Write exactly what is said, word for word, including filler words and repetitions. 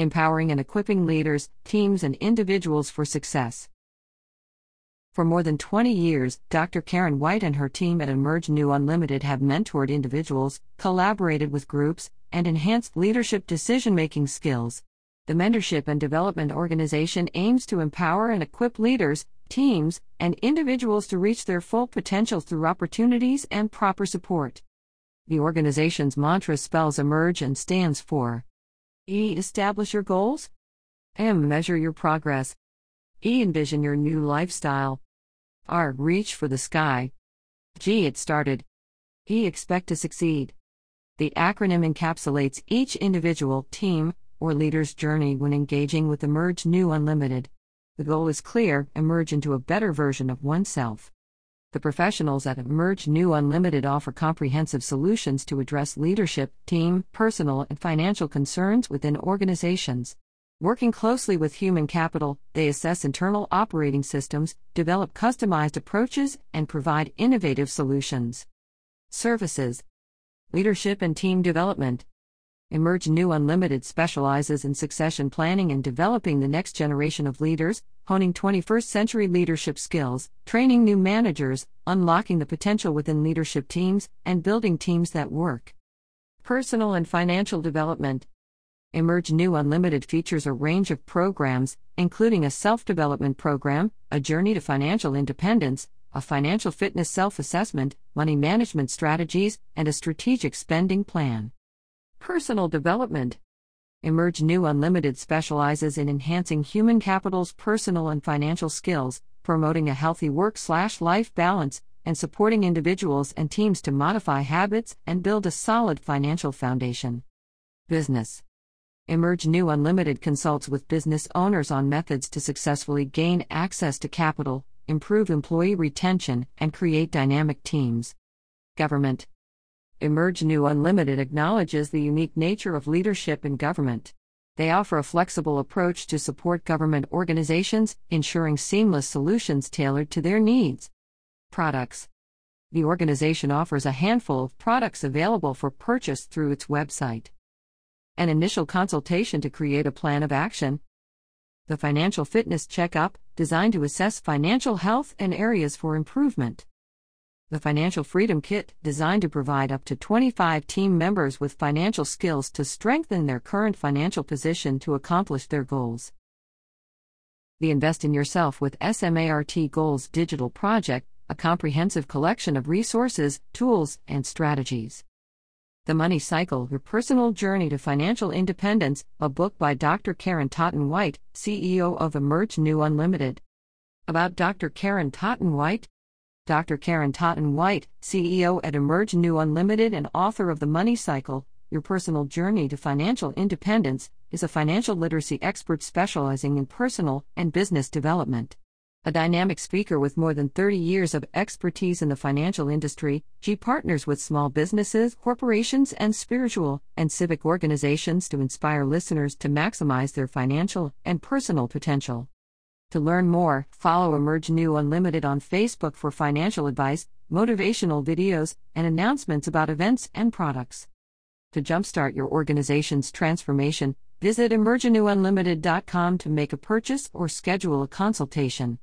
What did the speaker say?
empowering and equipping leaders, teams, and individuals for success. For more than twenty years, Doctor Karen White and her team at Emerge Anew Unlimited have mentored individuals, collaborated with groups, and enhanced leadership decision-making skills. The Mentorship and Development Organization aims to empower and equip leaders, teams, and individuals to reach their full potential through opportunities and proper support. The organization's mantra spells Emerge and stands for E. Establish your goals. M. Measure your progress. E. Envision your new lifestyle. R. Reach for the sky. G. Get started. E. Expect to succeed. The acronym encapsulates each individual, team, or leader's journey when engaging with Emerge Anew Unlimited. The goal is clear: emerge into a better version of oneself. The professionals at Emerge Anew Unlimited offer comprehensive solutions to address leadership, team, personal, and financial concerns within organizations. Working closely with human capital, they assess internal operating systems, develop customized approaches, and provide innovative solutions. Services: leadership and team development. Emerge Anew Unlimited specializes in succession planning and developing the next generation of leaders, honing twenty-first century leadership skills, training new managers, unlocking the potential within leadership teams, and building teams that work. Personal and financial development. Emerge Anew Unlimited features a range of programs, including a self-development program, a journey to financial independence, a financial fitness self-assessment, money management strategies, and a strategic spending plan. Personal development. Emerge Anew Unlimited specializes in enhancing human capital's personal and financial skills, promoting a healthy work-slash-life balance, and supporting individuals and teams to modify habits and build a solid financial foundation. Business. Emerge Anew Unlimited consults with business owners on methods to successfully gain access to capital, improve employee retention, and create dynamic teams. Government. Emerge Anew Unlimited acknowledges the unique nature of leadership in government. They offer a flexible approach to support government organizations, ensuring seamless solutions tailored to their needs. Products. The organization offers a handful of products available for purchase through its website. An initial consultation to create a plan of action. The financial fitness checkup, designed to assess financial health and areas for improvement. The financial freedom kit, designed to provide up to twenty-five team members with financial skills to strengthen their current financial position to accomplish their goals. The Invest in Yourself with SMART Goals digital project, a comprehensive collection of resources, tools, and strategies. The Money Cycle: Your Personal Journey to Financial Independence, a book by Doctor Karen Totten-White, C E O of Emerge Anew Unlimited. About Doctor Karen Totten-White. Doctor Karen Totten-White, C E O at Emerge Anew Unlimited and author of The Money Cycle: Your Personal Journey to Financial Independence, is a financial literacy expert specializing in personal and business development. A dynamic speaker with more than thirty years of expertise in the financial industry, she partners with small businesses, corporations, and spiritual and civic organizations to inspire listeners to maximize their financial and personal potential. To learn more, follow Emerge Anew Unlimited on Facebook for financial advice, motivational videos, and announcements about events and products. To jumpstart your organization's transformation, visit emerge anew unlimited dot com to make a purchase or schedule a consultation.